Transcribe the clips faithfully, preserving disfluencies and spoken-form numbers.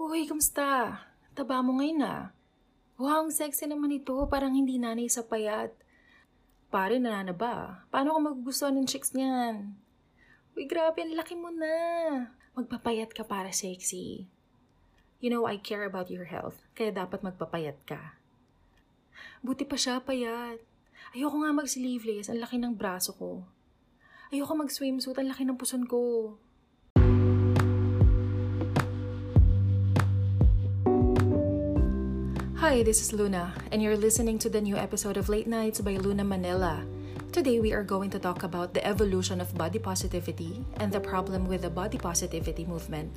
Uy, kamusta? Taba mo ngayon ah. Wow, ang sexy naman ito. Parang hindi nanay sa payat. Pare, nananaba. Paano ka magugustuhan ng chicks niyan? Uy, grabe, ang laki mo na. Magpapayat ka para sexy. You know, I care about your health. Kaya dapat magpapayat ka. Buti pa siya, payat. Ayoko nga mag-sleeveless. Ang laki ng braso ko. Ayoko mag-swimsuit. Ang laki ng puson ko. Hi, this is Luna, and you're listening to the new episode of Late Nights by Luna Manila. Today, we are going to talk about the evolution of body positivity and the problem with the body positivity movement.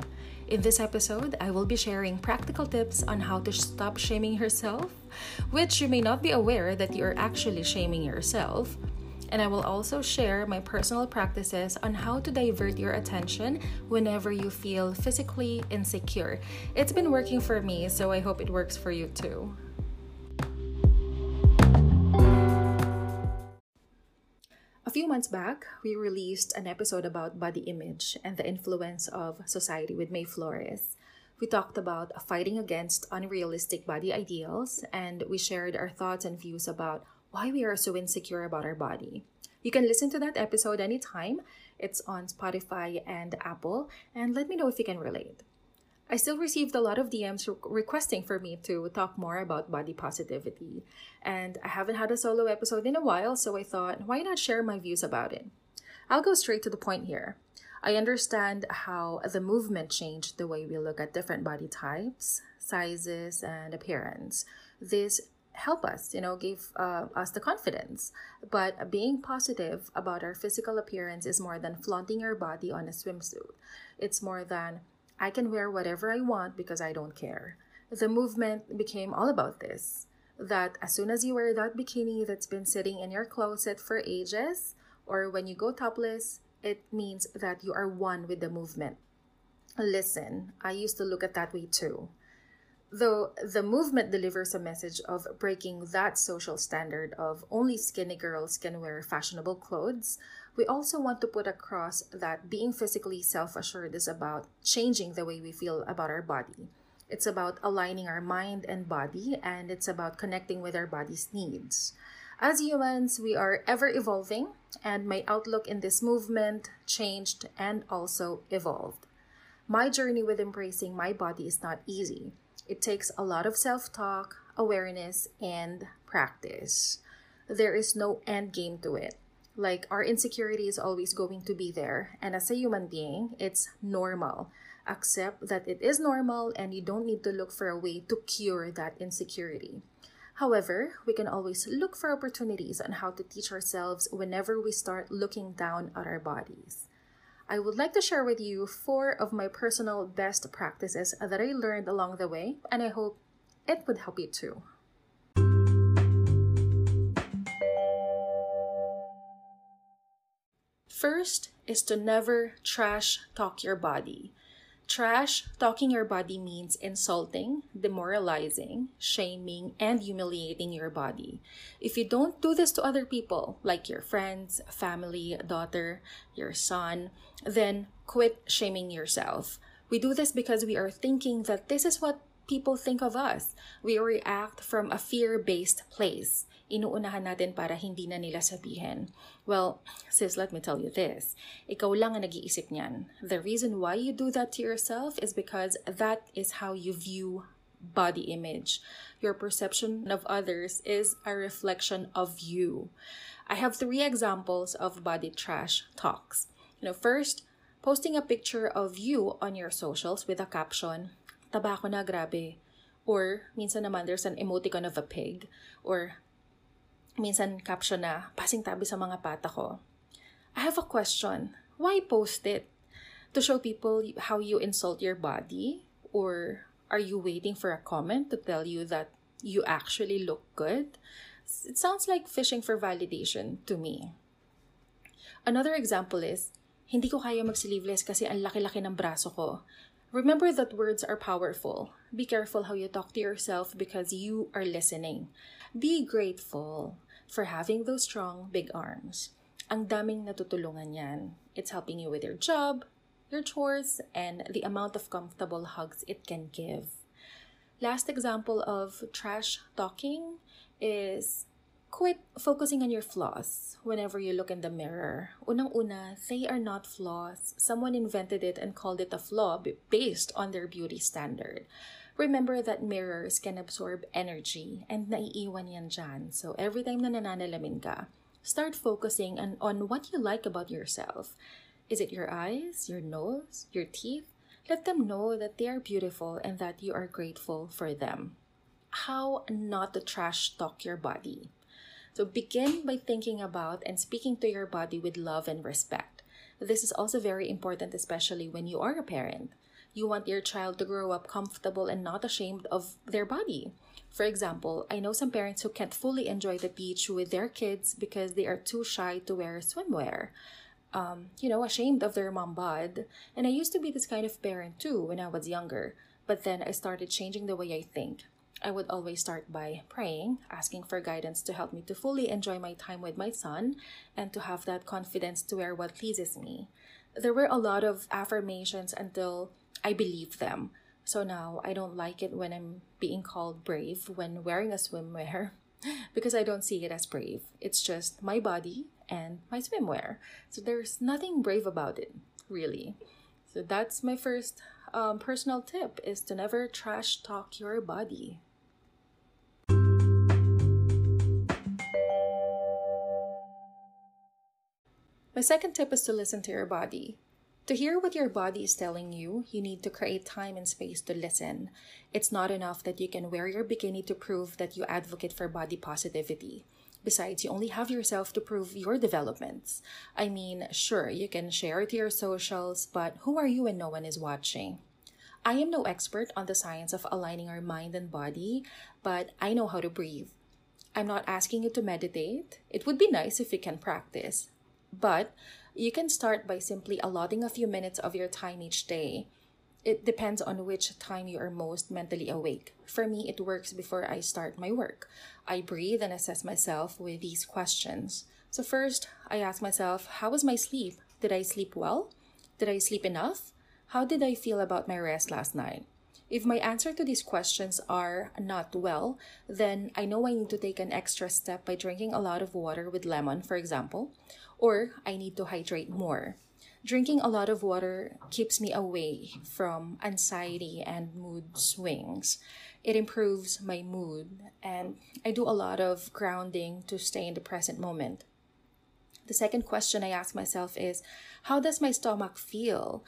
In this episode, I will be sharing practical tips on how to stop shaming yourself, which you may not be aware that you are actually shaming yourself. And I will also share my personal practices on how to divert your attention whenever you feel physically insecure. It's been working for me, so I hope it works for you too. A few months back, we released an episode about body image and the influence of society with May Flores. We talked about fighting against unrealistic body ideals, and we shared our thoughts and views about why we are so insecure about our body. You can listen to that episode anytime. It's on Spotify and Apple, and let me know if you can relate. I still received a lot of D Ms requesting for me to talk more about body positivity, and I haven't had a solo episode in a while, so I thought, why not share my views about it? I'll go straight to the point here. I understand how the movement changed the way we look at different body types, sizes, and appearance. This help us, you know, give uh, us the confidence. But being positive about our physical appearance is more than flaunting your body on a swimsuit. It's more than, I can wear whatever I want because I don't care. The movement became all about this. That as soon as you wear that bikini that's been sitting in your closet for ages, or when you go topless, it means that you are one with the movement. Listen, I used to look at that way too. Though the movement delivers a message of breaking that social standard of only skinny girls can wear fashionable clothes, we also want to put across that being physically self-assured is about changing the way we feel about our body. It's about aligning our mind and body, and it's about connecting with our body's needs. As humans, we are ever evolving, and my outlook in this movement changed and also evolved. My journey with embracing my body is not easy. It takes a lot of self-talk, awareness, and practice. There is no end game to it. Like, our insecurity is always going to be there. And as a human being, it's normal. Accept that it is normal, and you don't need to look for a way to cure that insecurity. However, we can always look for opportunities on how to teach ourselves whenever we start looking down at our bodies. I would like to share with you four of my personal best practices that I learned along the way, and I hope it would help you too. First is to never trash talk your body. Trash talking your body means insulting, demoralizing, shaming, and humiliating your body. If you don't do this to other people, like your friends, family, daughter, your son, then quit shaming yourself. We do this because we are thinking that this is what people think of us. We react from a fear-based place. Inuunahan natin para hindi na nila sabihin. Well, sis, let me tell you this. Ikaw lang ang nag-iisip niyan. The reason why you do that to yourself is because that is how you view body image. Your perception of others is a reflection of you. I have three examples of body trash talks. You know, first, posting a picture of you on your socials with a caption, taba ako na, grabe. Or, minsan naman, there's an emoticon of a pig. Or, minsan caption na, pasing tabi sa mga pata ko. I have a question. Why post it? To show people how you insult your body? Or, are you waiting for a comment to tell you that you actually look good? It sounds like fishing for validation to me. Another example is, hindi ko kaya mag-sleeveless kasi ang laki-laki ng braso ko. Remember that words are powerful. Be careful how you talk to yourself because you are listening. Be grateful for having those strong, big arms. Ang daming natutulungan yan. It's helping you with your job, your chores, and the amount of comfortable hugs it can give. Last example of trash talking is quit focusing on your flaws whenever you look in the mirror. Unang-una, they are not flaws. Someone invented it and called it a flaw based on their beauty standard. Remember that mirrors can absorb energy and naiiwan yan dyan. So every time na nananalamin ka, start focusing on, on what you like about yourself. Is it your eyes, your nose, your teeth? Let them know that they are beautiful and that you are grateful for them. How not to trash talk your body. So begin by thinking about and speaking to your body with love and respect. This is also very important, especially when you are a parent. You want your child to grow up comfortable and not ashamed of their body. For example, I know some parents who can't fully enjoy the beach with their kids because they are too shy to wear swimwear. Um, you know, ashamed of their mom bod. And I used to be this kind of parent too when I was younger. But then I started changing the way I think. I would always start by praying, asking for guidance to help me to fully enjoy my time with my son and to have that confidence to wear what pleases me. There were a lot of affirmations until I believe them. So now, I don't like it when I'm being called brave when wearing a swimwear because I don't see it as brave. It's just my body and my swimwear. So there's nothing brave about it, really. So that's my first um, personal tip, is to never trash talk your body. My second tip is to listen to your body. To hear what your body is telling you, you need to create time and space to listen. It's not enough that you can wear your bikini to prove that you advocate for body positivity. Besides, you only have yourself to prove your developments. I mean, sure, you can share it to your socials, but who are you when no one is watching? I am no expert on the science of aligning our mind and body, but I know how to breathe. I'm not asking you to meditate. It would be nice if you can practice. But you can start by simply allotting a few minutes of your time each day. It depends on which time you are most mentally awake. For me, it works before I start my work. I breathe and assess myself with these questions. So first, I ask myself, how was my sleep? Did I sleep well? Did I sleep enough? How did I feel about my rest last night? If my answer to these questions are not well, then I know I need to take an extra step by drinking a lot of water with lemon, for example, or I need to hydrate more. Drinking a lot of water keeps me away from anxiety and mood swings. It improves my mood, and I do a lot of grounding to stay in the present moment. The second question I ask myself is, how does my stomach feel?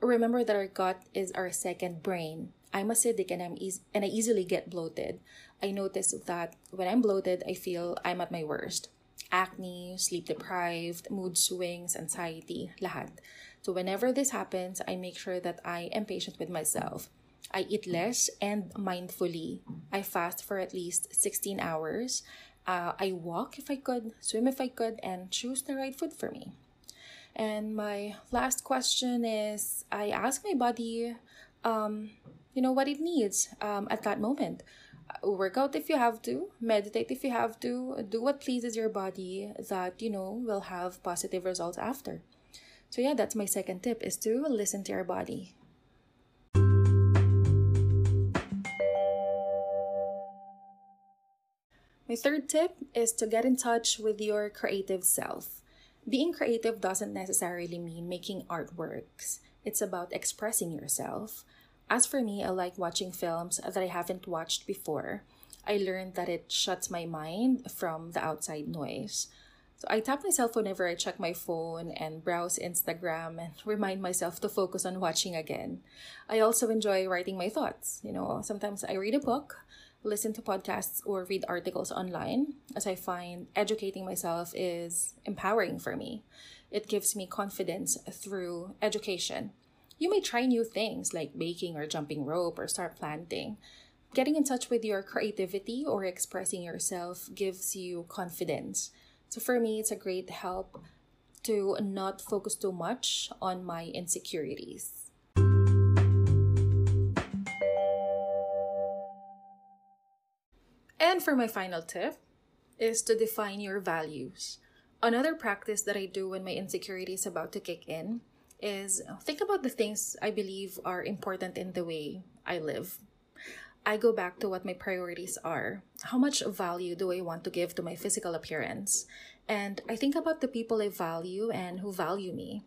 Remember that our gut is our second brain. I'm acidic and I'm e- and I easily get bloated. I notice that when I'm bloated, I feel I'm at my worst. Acne, sleep deprived, mood swings, anxiety, lahat. So whenever this happens, I make sure that I am patient with myself. I eat less and mindfully. I fast for at least sixteen hours. Uh, I walk if I could, swim if I could, and choose the right food for me. And my last question is, I ask my body, um, you know, what it needs um, at that moment. Work out if you have to, meditate if you have to, do what pleases your body that, you know, will have positive results after. So yeah, that's my second tip, is to listen to your body. My third tip is to get in touch with your creative self. Being creative doesn't necessarily mean making artworks. It's about expressing yourself. As for me, I like watching films that I haven't watched before. I learned that it shuts my mind from the outside noise. So I tap myself whenever I check my phone and browse Instagram and remind myself to focus on watching again. I also enjoy writing my thoughts. You know, sometimes I read a book, listen to podcasts, or read articles online, as I find educating myself is empowering for me. It gives me confidence through education. You may try new things like baking or jumping rope or start planting. Getting in touch with your creativity or expressing yourself gives you confidence. So for me, it's a great help to not focus too much on my insecurities. And for my final tip is to define your values. Another practice that I do when my insecurity is about to kick in is think about the things I believe are important in the way I live. I go back to what my priorities are. How much value do I want to give to my physical appearance? And I think about the people I value and who value me.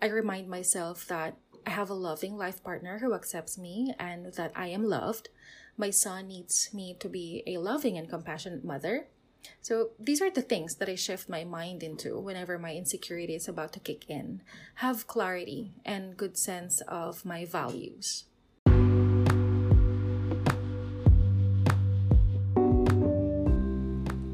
I remind myself that I have a loving life partner who accepts me and that I am loved. My son needs me to be a loving and compassionate mother. So these are the things that I shift my mind into whenever my insecurity is about to kick in. Have clarity and good sense of my values.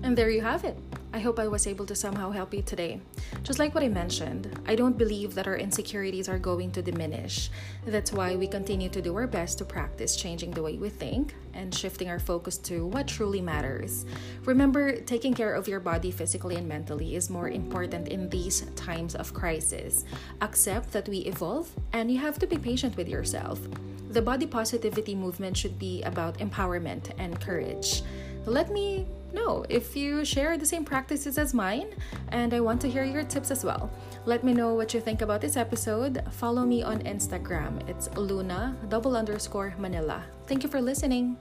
And there you have it. I hope I was able to somehow help you today. Just like what I mentioned, I don't believe that our insecurities are going to diminish. That's why we continue to do our best to practice changing the way we think and shifting our focus to what truly matters. Remember, taking care of your body physically and mentally is more important in these times of crisis. Accept that we evolve, and you have to be patient with yourself. The body positivity movement should be about empowerment and courage. Let me know if you share the same practices as mine, and I want to hear your tips as well. Let me know what you think about this episode. Follow me on Instagram. It's Luna double underscore Manila. Thank you for listening.